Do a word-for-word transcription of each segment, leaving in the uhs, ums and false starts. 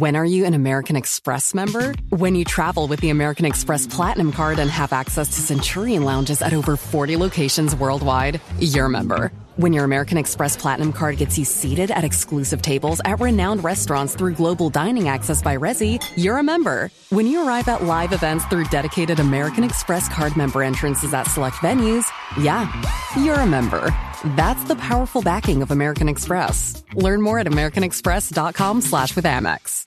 When are you an American Express member? When you travel with the American Express Platinum Card and have access to Centurion lounges at over forty locations worldwide, you're a member. When your American Express Platinum Card gets you seated at exclusive tables at renowned restaurants through global dining access by Resy, you're a member. When you arrive at live events through dedicated American Express Card member entrances at select venues, yeah, you're a member. That's the powerful backing of American Express. Learn more at americanexpress.com slash with Amex.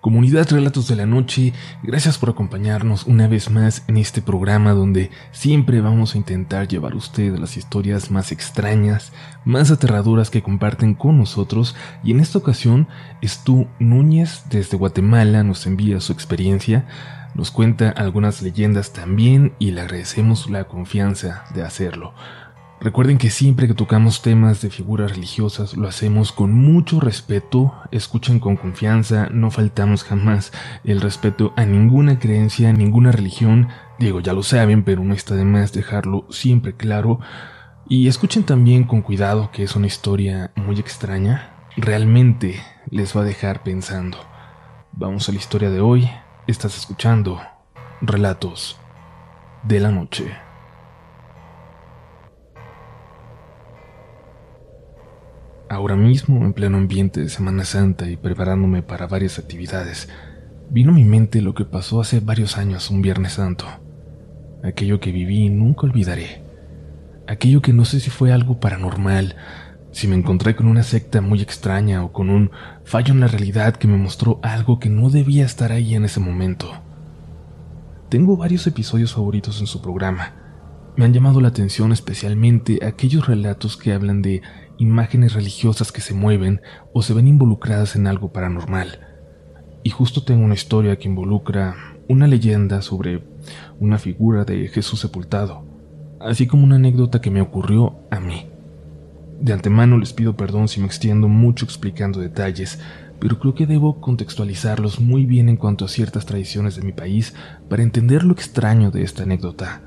Comunidad Relatos de la Noche, gracias por acompañarnos una vez más en este programa donde siempre vamos a intentar llevar a usted las historias más extrañas, más aterradoras que comparten con nosotros, y en esta ocasión Stu Núñez desde Guatemala nos envía su experiencia, nos cuenta algunas leyendas también y le agradecemos la confianza de hacerlo. Recuerden que siempre que tocamos temas de figuras religiosas lo hacemos con mucho respeto, escuchen con confianza, no faltamos jamás el respeto a ninguna creencia, ninguna religión, digo ya lo saben, pero no está de más dejarlo siempre claro, y escuchen también con cuidado que es una historia muy extraña, realmente les va a dejar pensando. Vamos a la historia de hoy, estás escuchando Relatos de la Noche. Ahora mismo, en pleno ambiente de Semana Santa y preparándome para varias actividades, vino a mi mente lo que pasó hace varios años un Viernes Santo. Aquello que viví y nunca olvidaré. Aquello que no sé si fue algo paranormal, si me encontré con una secta muy extraña o con un fallo en la realidad que me mostró algo que no debía estar ahí en ese momento. Tengo varios episodios favoritos en su programa. Me han llamado la atención especialmente aquellos relatos que hablan de imágenes religiosas que se mueven o se ven involucradas en algo paranormal. Y justo tengo una historia que involucra una leyenda sobre una figura de Jesús sepultado, así como una anécdota que me ocurrió a mí. De antemano les pido perdón si me extiendo mucho explicando detalles, pero creo que debo contextualizarlos muy bien en cuanto a ciertas tradiciones de mi país para entender lo extraño de esta anécdota.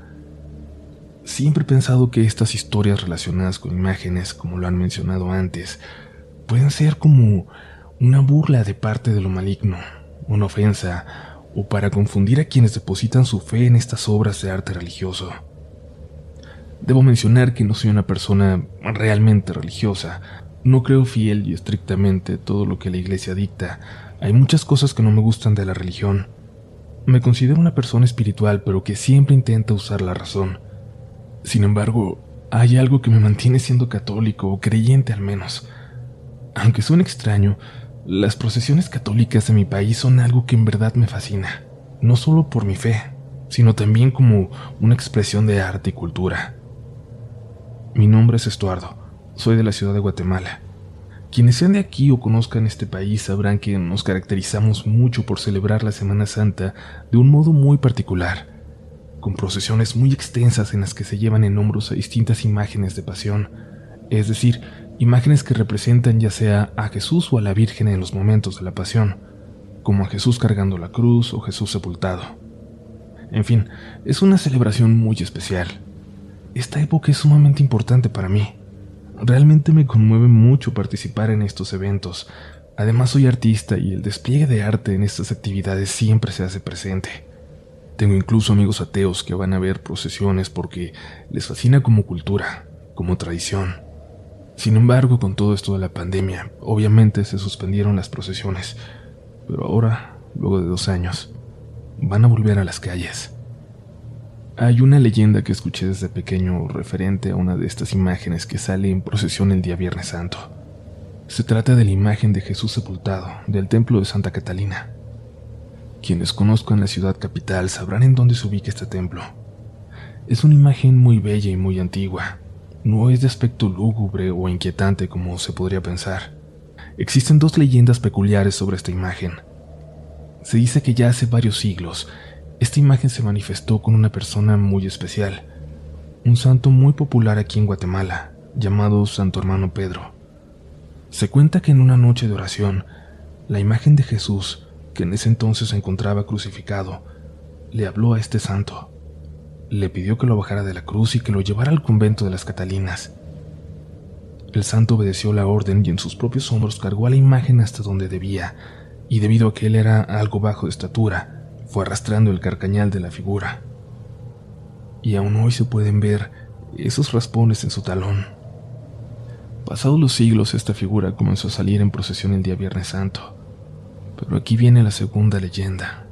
Siempre he pensado que estas historias relacionadas con imágenes, como lo han mencionado antes, pueden ser como una burla de parte de lo maligno, una ofensa, o para confundir a quienes depositan su fe en estas obras de arte religioso. Debo mencionar que no soy una persona realmente religiosa, no creo fiel y estrictamente todo lo que la iglesia dicta, hay muchas cosas que no me gustan de la religión. Me considero una persona espiritual, pero que siempre intenta usar la razón. Sin embargo, hay algo que me mantiene siendo católico, o creyente al menos. Aunque suene extraño, las procesiones católicas de mi país son algo que en verdad me fascina, no solo por mi fe, sino también como una expresión de arte y cultura. Mi nombre es Estuardo, soy de la ciudad de Guatemala. Quienes sean de aquí o conozcan este país sabrán que nos caracterizamos mucho por celebrar la Semana Santa de un modo muy particular, con procesiones muy extensas en las que se llevan en hombros a distintas imágenes de pasión, es decir, imágenes que representan ya sea a Jesús o a la Virgen en los momentos de la pasión, como a Jesús cargando la cruz o Jesús sepultado. En fin, es una celebración muy especial. Esta época es sumamente importante para mí. Realmente me conmueve mucho participar en estos eventos. Además, soy artista y el despliegue de arte en estas actividades siempre se hace presente. Tengo incluso amigos ateos que van a ver procesiones porque les fascina como cultura, como tradición. Sin embargo, con todo esto de la pandemia, obviamente se suspendieron las procesiones, pero ahora, luego de dos años, van a volver a las calles. Hay una leyenda que escuché desde pequeño referente a una de estas imágenes que sale en procesión el día Viernes Santo. Se trata de la imagen de Jesús sepultado del templo de Santa Catalina. Quienes conozcan la ciudad capital sabrán en dónde se ubica este templo. Es una imagen muy bella y muy antigua. No es de aspecto lúgubre o inquietante como se podría pensar. Existen dos leyendas peculiares sobre esta imagen. Se dice que ya hace varios siglos, esta imagen se manifestó con una persona muy especial, un santo muy popular aquí en Guatemala, llamado Santo Hermano Pedro. Se cuenta que en una noche de oración, la imagen de Jesús, que en ese entonces se encontraba crucificado, le habló a este santo. Le pidió que lo bajara de la cruz y que lo llevara al convento de las Catalinas. El santo obedeció la orden y en sus propios hombros cargó a la imagen hasta donde debía, y debido a que él era algo bajo de estatura, fue arrastrando el carcañal de la figura. Y aún hoy se pueden ver esos raspones en su talón. Pasados los siglos, esta figura comenzó a salir en procesión el día Viernes Santo. Pero aquí viene la segunda leyenda.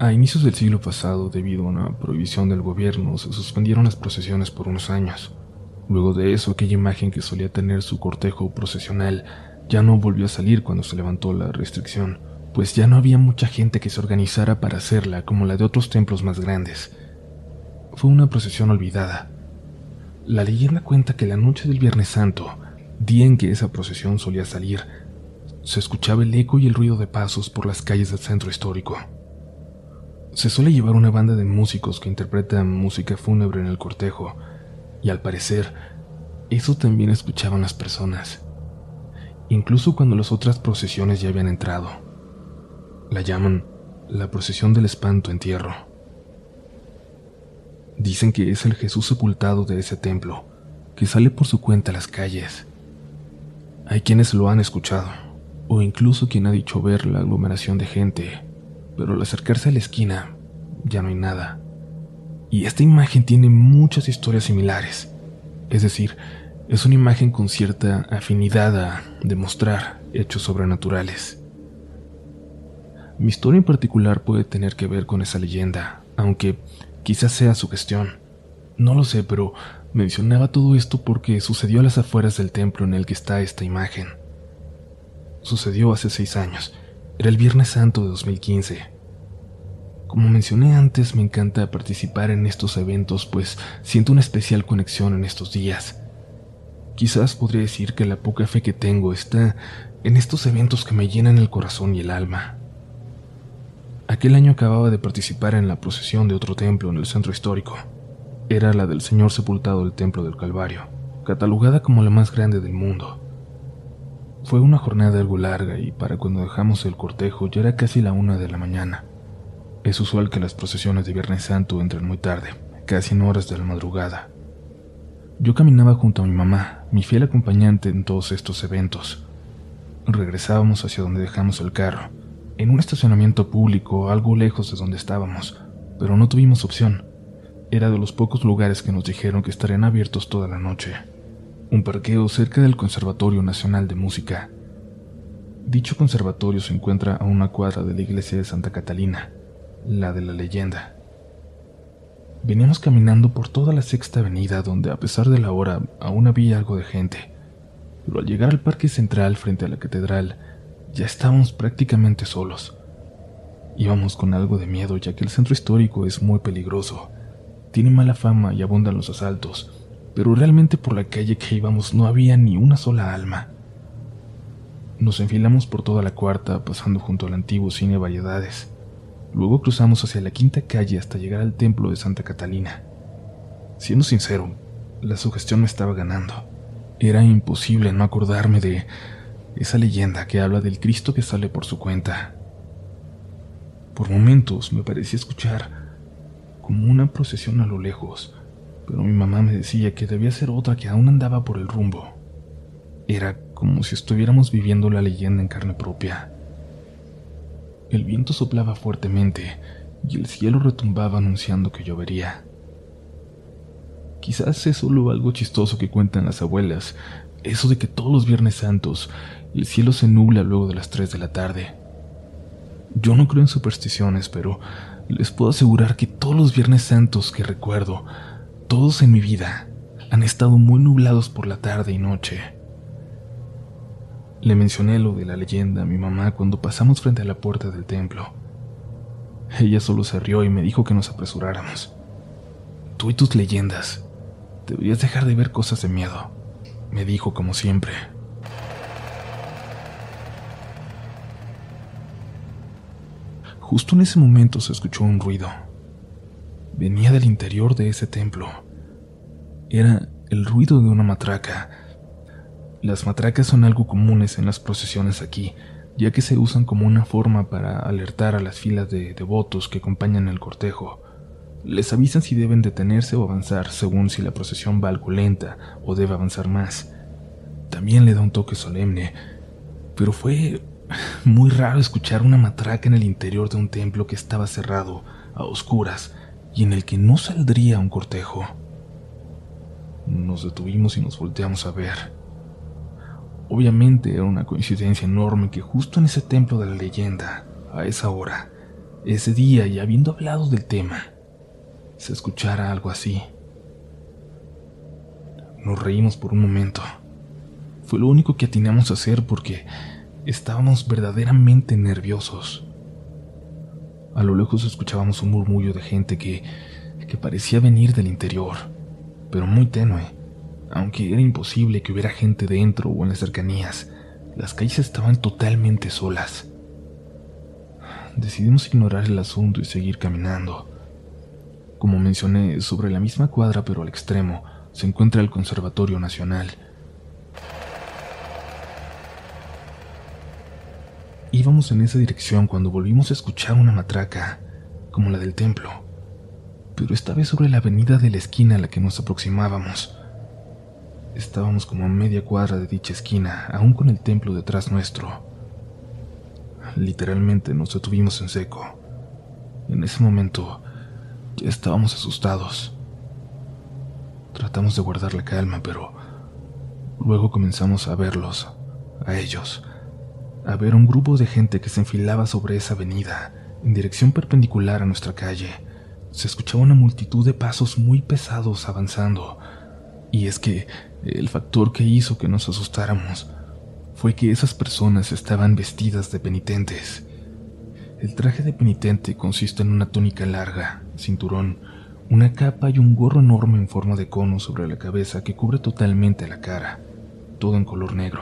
A inicios del siglo pasado, debido a una prohibición del gobierno, se suspendieron las procesiones por unos años. Luego de eso, aquella imagen que solía tener su cortejo procesional ya no volvió a salir cuando se levantó la restricción, pues ya no había mucha gente que se organizara para hacerla como la de otros templos más grandes. Fue una procesión olvidada. La leyenda cuenta que la noche del Viernes Santo, día en que esa procesión solía salir, se escuchaba el eco y el ruido de pasos por las calles del centro histórico. Se suele llevar una banda de músicos que interpretan música fúnebre en el cortejo, y al parecer, eso también escuchaban las personas, incluso cuando las otras procesiones ya habían entrado. La llaman la procesión del espanto entierro. Dicen que es el Jesús sepultado de ese templo, que sale por su cuenta a las calles. Hay quienes lo han escuchado, o incluso quien ha dicho ver la aglomeración de gente, pero al acercarse a la esquina ya no hay nada. Y esta imagen tiene muchas historias similares, es decir, es una imagen con cierta afinidad a demostrar hechos sobrenaturales. Mi historia en particular puede tener que ver con esa leyenda, aunque quizás sea sugestión. No lo sé, pero mencionaba todo esto porque sucedió a las afueras del templo en el que está esta imagen. Sucedió hace seis años. Era el Viernes Santo de dos mil quince. Como mencioné antes, me encanta participar en estos eventos, pues siento una especial conexión en estos días. Quizás podría decir que la poca fe que tengo está en estos eventos que me llenan el corazón y el alma. Aquel año acababa de participar en la procesión de otro templo en el centro histórico. Era la del Señor Sepultado del Templo del Calvario, catalogada como la más grande del mundo. Fue una jornada algo larga y para cuando dejamos el cortejo ya era casi la una de la mañana. Es usual que las procesiones de Viernes Santo entren muy tarde, casi en horas de la madrugada. Yo caminaba junto a mi mamá, mi fiel acompañante en todos estos eventos. Regresábamos hacia donde dejamos el carro, en un estacionamiento público algo lejos de donde estábamos, pero no tuvimos opción. Era de los pocos lugares que nos dijeron que estarían abiertos toda la noche. Un parqueo cerca del Conservatorio Nacional de Música. Dicho conservatorio se encuentra a una cuadra de la iglesia de Santa Catalina, la de la leyenda. Veníamos caminando por toda la Sexta Avenida, donde a pesar de la hora aún había algo de gente, pero al llegar al parque central frente a la catedral ya estábamos prácticamente solos. Íbamos con algo de miedo, ya que el centro histórico es muy peligroso, tiene mala fama y abundan los asaltos, pero realmente por la calle que íbamos no había ni una sola alma. Nos enfilamos por toda la cuarta, pasando junto al antiguo cine Variedades. Luego cruzamos hacia la quinta calle hasta llegar al templo de Santa Catalina. Siendo sincero, la sugestión me estaba ganando. Era imposible no acordarme de esa leyenda que habla del Cristo que sale por su cuenta. Por momentos me parecía escuchar como una procesión a lo lejos, pero mi mamá me decía que debía ser otra que aún andaba por el rumbo. Era como si estuviéramos viviendo la leyenda en carne propia. El viento soplaba fuertemente y el cielo retumbaba anunciando que llovería. Quizás es solo algo chistoso que cuentan las abuelas, eso de que todos los Viernes Santos el cielo se nubla luego de las tres de la tarde. Yo no creo en supersticiones, pero les puedo asegurar que todos los Viernes Santos que recuerdo, todos en mi vida, han estado muy nublados por la tarde y noche. Le mencioné lo de la leyenda a mi mamá cuando pasamos frente a la puerta del templo. Ella solo se rió y me dijo que nos apresuráramos. Tú y tus leyendas, deberías dejar de ver cosas de miedo, me dijo como siempre. Justo en ese momento se escuchó un ruido. Venía del interior de ese templo. Era el ruido de una matraca. Las matracas son algo comunes en las procesiones aquí, ya que se usan como una forma para alertar a las filas de devotos que acompañan el cortejo. Les avisan si deben detenerse o avanzar, según si la procesión va algo lenta o debe avanzar más. También le da un toque solemne, pero fue muy raro escuchar una matraca en el interior de un templo que estaba cerrado, a oscuras, y en el que no saldría un cortejo. Nos detuvimos y nos volteamos a ver. Obviamente era una coincidencia enorme que justo en ese templo de la leyenda, a esa hora, ese día y habiendo hablado del tema, se escuchara algo así. Nos reímos por un momento. Fue lo único que atinamos a hacer porque estábamos verdaderamente nerviosos. A lo lejos escuchábamos un murmullo de gente que, que parecía venir del interior, pero muy tenue, aunque era imposible que hubiera gente dentro o en las cercanías. Las calles estaban totalmente solas. Decidimos ignorar el asunto y seguir caminando. Como mencioné, sobre la misma cuadra pero al extremo, se encuentra el Conservatorio Nacional. Íbamos en esa dirección cuando volvimos a escuchar una matraca, como la del templo, pero esta vez sobre la avenida de la esquina a la que nos aproximábamos. Estábamos como a media cuadra de dicha esquina, aún con el templo detrás nuestro. Literalmente nos detuvimos en seco. En ese momento ya estábamos asustados. Tratamos de guardar la calma, pero luego comenzamos a verlos, a ellos, a ver un grupo de gente que se enfilaba sobre esa avenida, en dirección perpendicular a nuestra calle. Se escuchaba una multitud de pasos muy pesados avanzando, y es que el factor que hizo que nos asustáramos fue que esas personas estaban vestidas de penitentes. El traje de penitente consiste en una túnica larga, cinturón, una capa y un gorro enorme en forma de cono sobre la cabeza que cubre totalmente la cara, todo en color negro.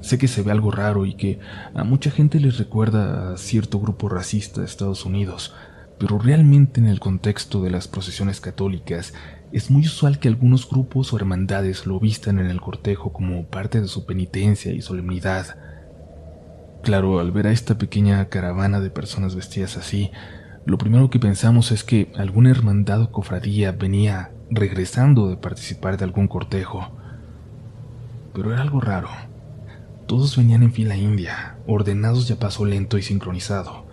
Sé que se ve algo raro y que a mucha gente les recuerda a cierto grupo racista de Estados Unidos, pero realmente en el contexto de las procesiones católicas es muy usual que algunos grupos o hermandades lo vistan en el cortejo como parte de su penitencia y solemnidad. Claro, al ver a esta pequeña caravana de personas vestidas así, lo primero que pensamos es que alguna hermandad o cofradía venía regresando de participar de algún cortejo. Pero era algo raro. Todos venían en fila india, ordenados y a paso lento y sincronizado,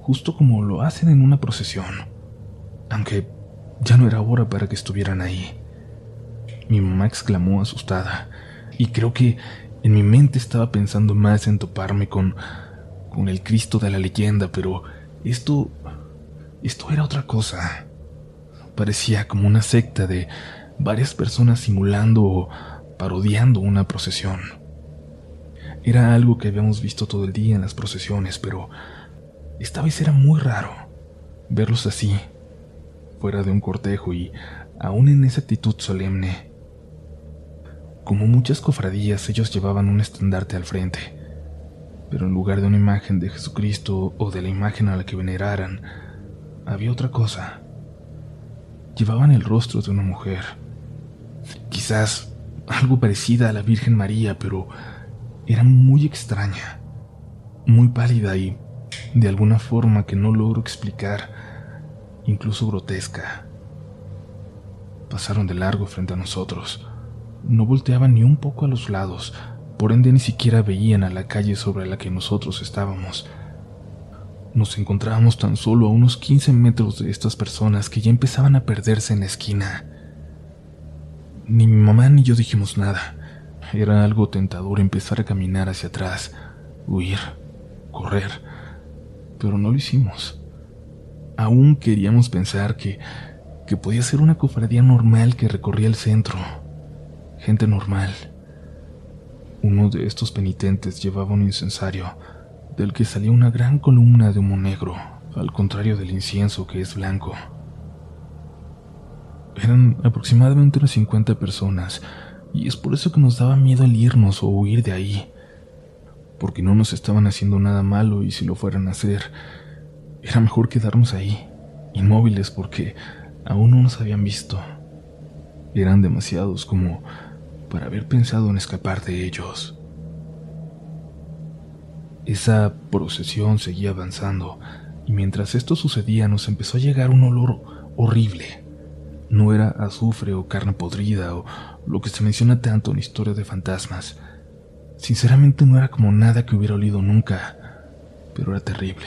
justo como lo hacen en una procesión, aunque ya no era hora para que estuvieran ahí. Mi mamá exclamó asustada, y creo que en mi mente estaba pensando más en toparme con, con el Cristo de la leyenda, pero esto, esto era otra cosa. Parecía como una secta de varias personas simulando o parodiando una procesión. Era algo que habíamos visto todo el día en las procesiones, pero esta vez era muy raro verlos así, fuera de un cortejo y aún en esa actitud solemne. Como muchas cofradías, ellos llevaban un estandarte al frente, pero en lugar de una imagen de Jesucristo o de la imagen a la que veneraran, había otra cosa. Llevaban el rostro de una mujer, quizás algo parecida a la Virgen María, pero era muy extraña, muy pálida y, de alguna forma que no logro explicar, incluso grotesca. Pasaron de largo frente a nosotros. No volteaban ni un poco a los lados, por ende ni siquiera veían a la calle sobre la que nosotros estábamos. Nos encontrábamos tan solo a unos quince metros de estas personas que ya empezaban a perderse en la esquina. Ni mi mamá ni yo dijimos nada. Era algo tentador empezar a caminar hacia atrás, huir, correr, pero no lo hicimos. Aún queríamos pensar que, que podía ser una cofradía normal que recorría el centro, gente normal. Uno de estos penitentes llevaba un incensario, del que salía una gran columna de humo negro, al contrario del incienso que es blanco. Eran aproximadamente unas cincuenta personas, y es por eso que nos daba miedo el irnos o huir de ahí, porque no nos estaban haciendo nada malo y si lo fueran a hacer, era mejor quedarnos ahí, inmóviles porque aún no nos habían visto. Eran demasiados como para haber pensado en escapar de ellos. Esa procesión seguía avanzando y mientras esto sucedía nos empezó a llegar un olor horrible. No era azufre o carne podrida o lo que se menciona tanto en historias de fantasmas. Sinceramente no era como nada que hubiera olido nunca, pero era terrible.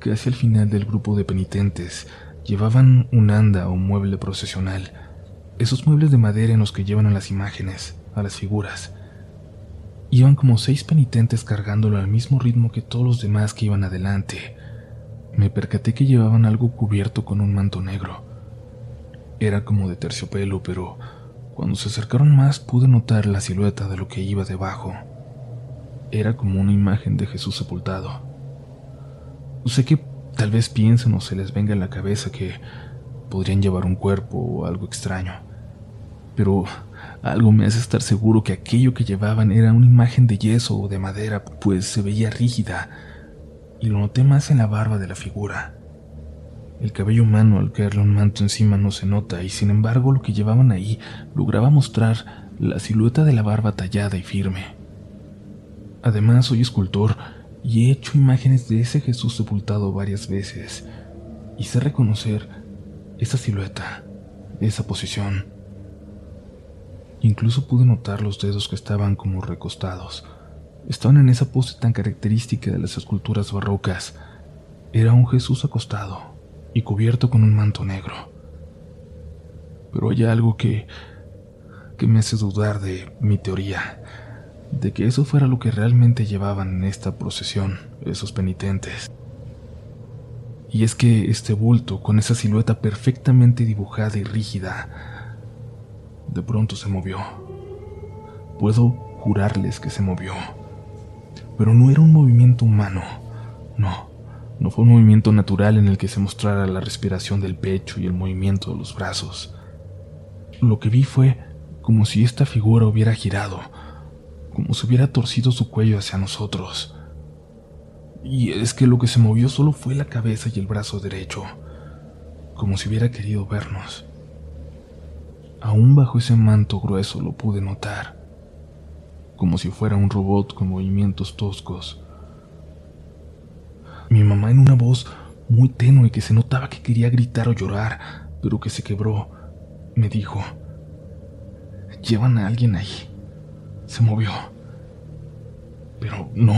Casi al final del grupo de penitentes llevaban un anda o mueble procesional, esos muebles de madera en los que llevan a las imágenes, a las figuras. Iban como seis penitentes cargándolo al mismo ritmo que todos los demás que iban adelante. Me percaté que llevaban algo cubierto con un manto negro. Era como de terciopelo, pero cuando se acercaron más pude notar la silueta de lo que iba debajo. Era como una imagen de Jesús sepultado. Sé que tal vez piensen o se les venga en la cabeza que podrían llevar un cuerpo o algo extraño, pero algo me hace estar seguro que aquello que llevaban era una imagen de yeso o de madera, pues se veía rígida, y lo noté más en la barba de la figura. El cabello humano al caerle un manto encima no se nota, y sin embargo lo que llevaban ahí lograba mostrar la silueta de la barba tallada y firme. Además, soy escultor y he hecho imágenes de ese Jesús sepultado varias veces, y sé reconocer esa silueta, esa posición. Incluso pude notar los dedos que estaban como recostados. Estaban en esa pose tan característica de las esculturas barrocas. Era un Jesús acostado y cubierto con un manto negro. Pero hay algo que, que me hace dudar de mi teoría, de que eso fuera lo que realmente llevaban en esta procesión, esos penitentes. Y es que este bulto, con esa silueta perfectamente dibujada y rígida, de pronto se movió. Puedo jurarles que se movió. Pero no era un movimiento humano. No, no fue un movimiento natural en el que se mostrara la respiración del pecho y el movimiento de los brazos. Lo que vi fue como si esta figura hubiera girado, como si hubiera torcido su cuello hacia nosotros. Y es que lo que se movió solo fue la cabeza y el brazo derecho, como si hubiera querido vernos. Aún bajo ese manto grueso lo pude notar, como si fuera un robot con movimientos toscos. Mi mamá, en una voz muy tenue que se notaba que quería gritar o llorar, pero que se quebró, me dijo: «Llevan a alguien ahí. Se movió». Pero no,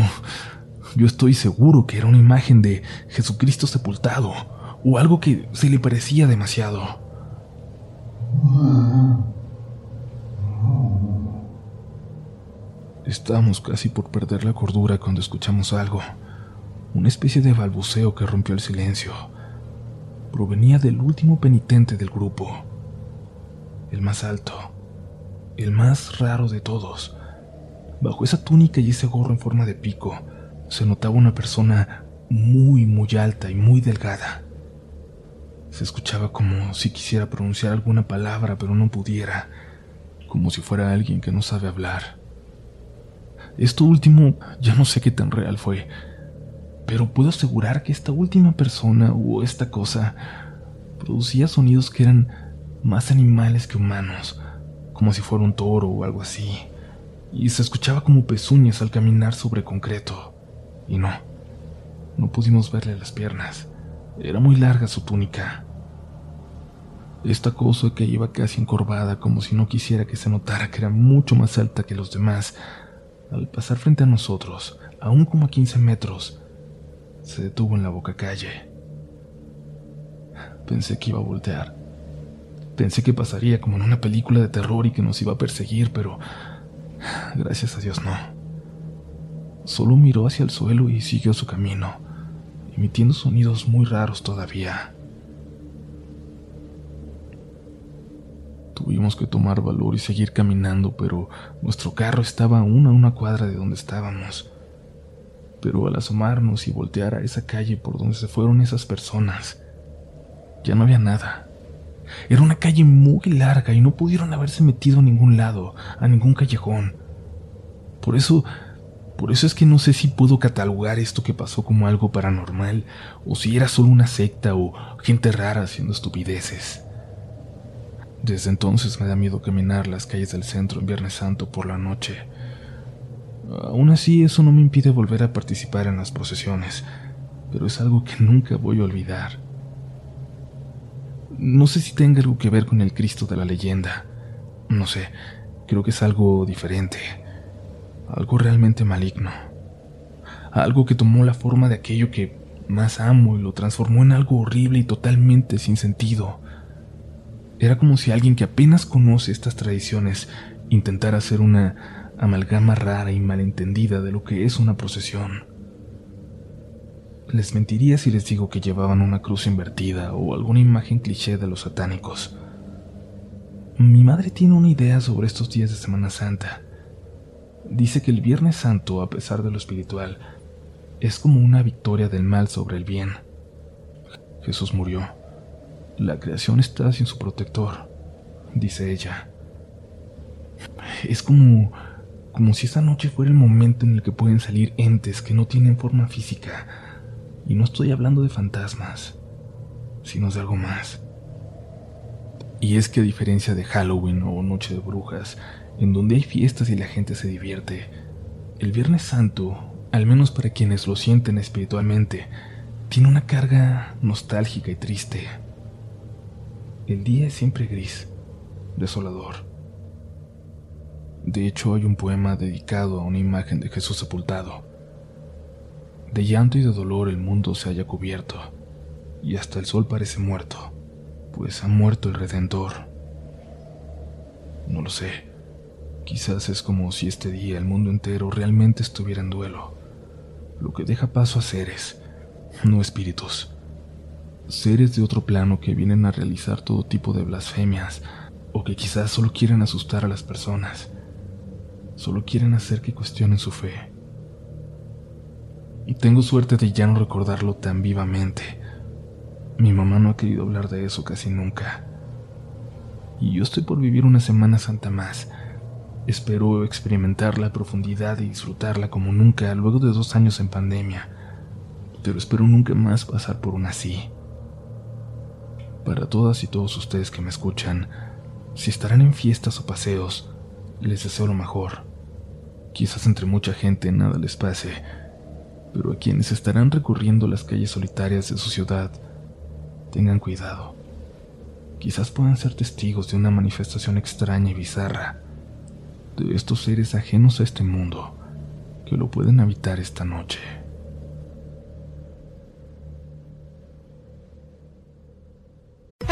yo estoy seguro que era una imagen de Jesucristo sepultado, o algo que se le parecía demasiado. Estamos casi por perder la cordura cuando escuchamos algo, una especie de balbuceo que rompió el silencio. Provenía del último penitente del grupo, el más alto, el más raro de todos. Bajo esa túnica y ese gorro en forma de pico, se notaba una persona muy, muy alta y muy delgada. Se escuchaba como si quisiera pronunciar alguna palabra, pero no pudiera, como si fuera alguien que no sabe hablar. Esto último ya no sé qué tan real fue, pero puedo asegurar que esta última persona o esta cosa producía sonidos que eran más animales que humanos, como si fuera un toro o algo así, y se escuchaba como pezuñas al caminar sobre concreto. Y no, no pudimos verle las piernas. Era muy larga su túnica. Esta cosa que iba casi encorvada, como si no quisiera que se notara que era mucho más alta que los demás, al pasar frente a nosotros, aún como a quince metros, se detuvo en la bocacalle. Pensé que iba a voltear. Pensé que pasaría como en una película de terror y que nos iba a perseguir, pero gracias a Dios no. Solo miró hacia el suelo y siguió su camino, emitiendo sonidos muy raros todavía. Tuvimos que tomar valor y seguir caminando, pero nuestro carro estaba aún a una cuadra de donde estábamos. Pero al asomarnos y voltear a esa calle por donde se fueron esas personas, ya no había nada. Era una calle muy larga y no pudieron haberse metido a ningún lado, a ningún callejón. Por eso... Por eso es que no sé si puedo catalogar esto que pasó como algo paranormal, o si era solo una secta o gente rara haciendo estupideces. Desde entonces me da miedo caminar las calles del centro en Viernes Santo por la noche. Aún así, eso no me impide volver a participar en las procesiones, pero es algo que nunca voy a olvidar. No sé si tenga algo que ver con el Cristo de la leyenda. No sé, creo que es algo diferente, algo realmente maligno, algo que tomó la forma de aquello que más amo y lo transformó en algo horrible y totalmente sin sentido. Era como si alguien que apenas conoce estas tradiciones intentara hacer una amalgama rara y malentendida de lo que es una procesión. Les mentiría si les digo que llevaban una cruz invertida o alguna imagen cliché de los satánicos. Mi madre tiene una idea sobre estos días de Semana Santa. Dice que el Viernes Santo, a pesar de lo espiritual, es como una victoria del mal sobre el bien. Jesús murió. La creación está sin su protector, dice ella. Es como, como si esa noche fuera el momento en el que pueden salir entes que no tienen forma física. Y no estoy hablando de fantasmas, sino de algo más. Y es que a diferencia de Halloween o Noche de Brujas, en donde hay fiestas y la gente se divierte, el Viernes Santo, al menos para quienes lo sienten espiritualmente, tiene una carga nostálgica y triste. El día es siempre gris, desolador. De hecho, hay un poema dedicado a una imagen de Jesús sepultado. De llanto y de dolor el mundo se halla cubierto, y hasta el sol parece muerto. Pues ha muerto el Redentor. No lo sé, quizás es como si este día el mundo entero realmente estuviera en duelo, lo que deja paso a seres, no espíritus, seres de otro plano que vienen a realizar todo tipo de blasfemias, o que quizás solo quieren asustar a las personas, solo quieren hacer que cuestionen su fe. Y tengo suerte de ya no recordarlo tan vivamente. Mi mamá no ha querido hablar de eso casi nunca. Y yo estoy por vivir una Semana Santa más. Espero experimentar la profundidad y disfrutarla como nunca luego de dos años en pandemia. Pero espero nunca más pasar por una así. Para todas y todos ustedes que me escuchan, si estarán en fiestas o paseos, les deseo lo mejor. Quizás entre mucha gente nada les pase, pero a quienes estarán recorriendo las calles solitarias de su ciudad, tengan cuidado. Quizás puedan ser testigos de una manifestación extraña y bizarra de estos seres ajenos a este mundo que lo pueden habitar esta noche.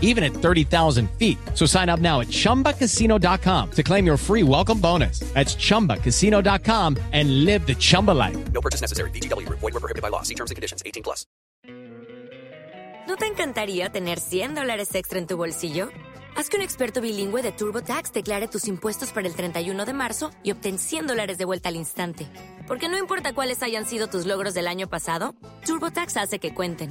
even at thirty thousand feet. So sign up now at chumba casino dot com to claim your free welcome bonus. That's chumba casino dot com and live the Chumba life. No purchase necessary. V G W. Void where prohibited by law. See terms and conditions. eighteen plus. ¿No te encantaría tener cien dólares extra en tu bolsillo? Haz que un experto bilingüe de TurboTax declare tus impuestos para el treinta y uno de marzo y obtén cien dólares de vuelta al instante. Porque no importa cuáles hayan sido tus logros del año pasado, TurboTax hace que cuenten.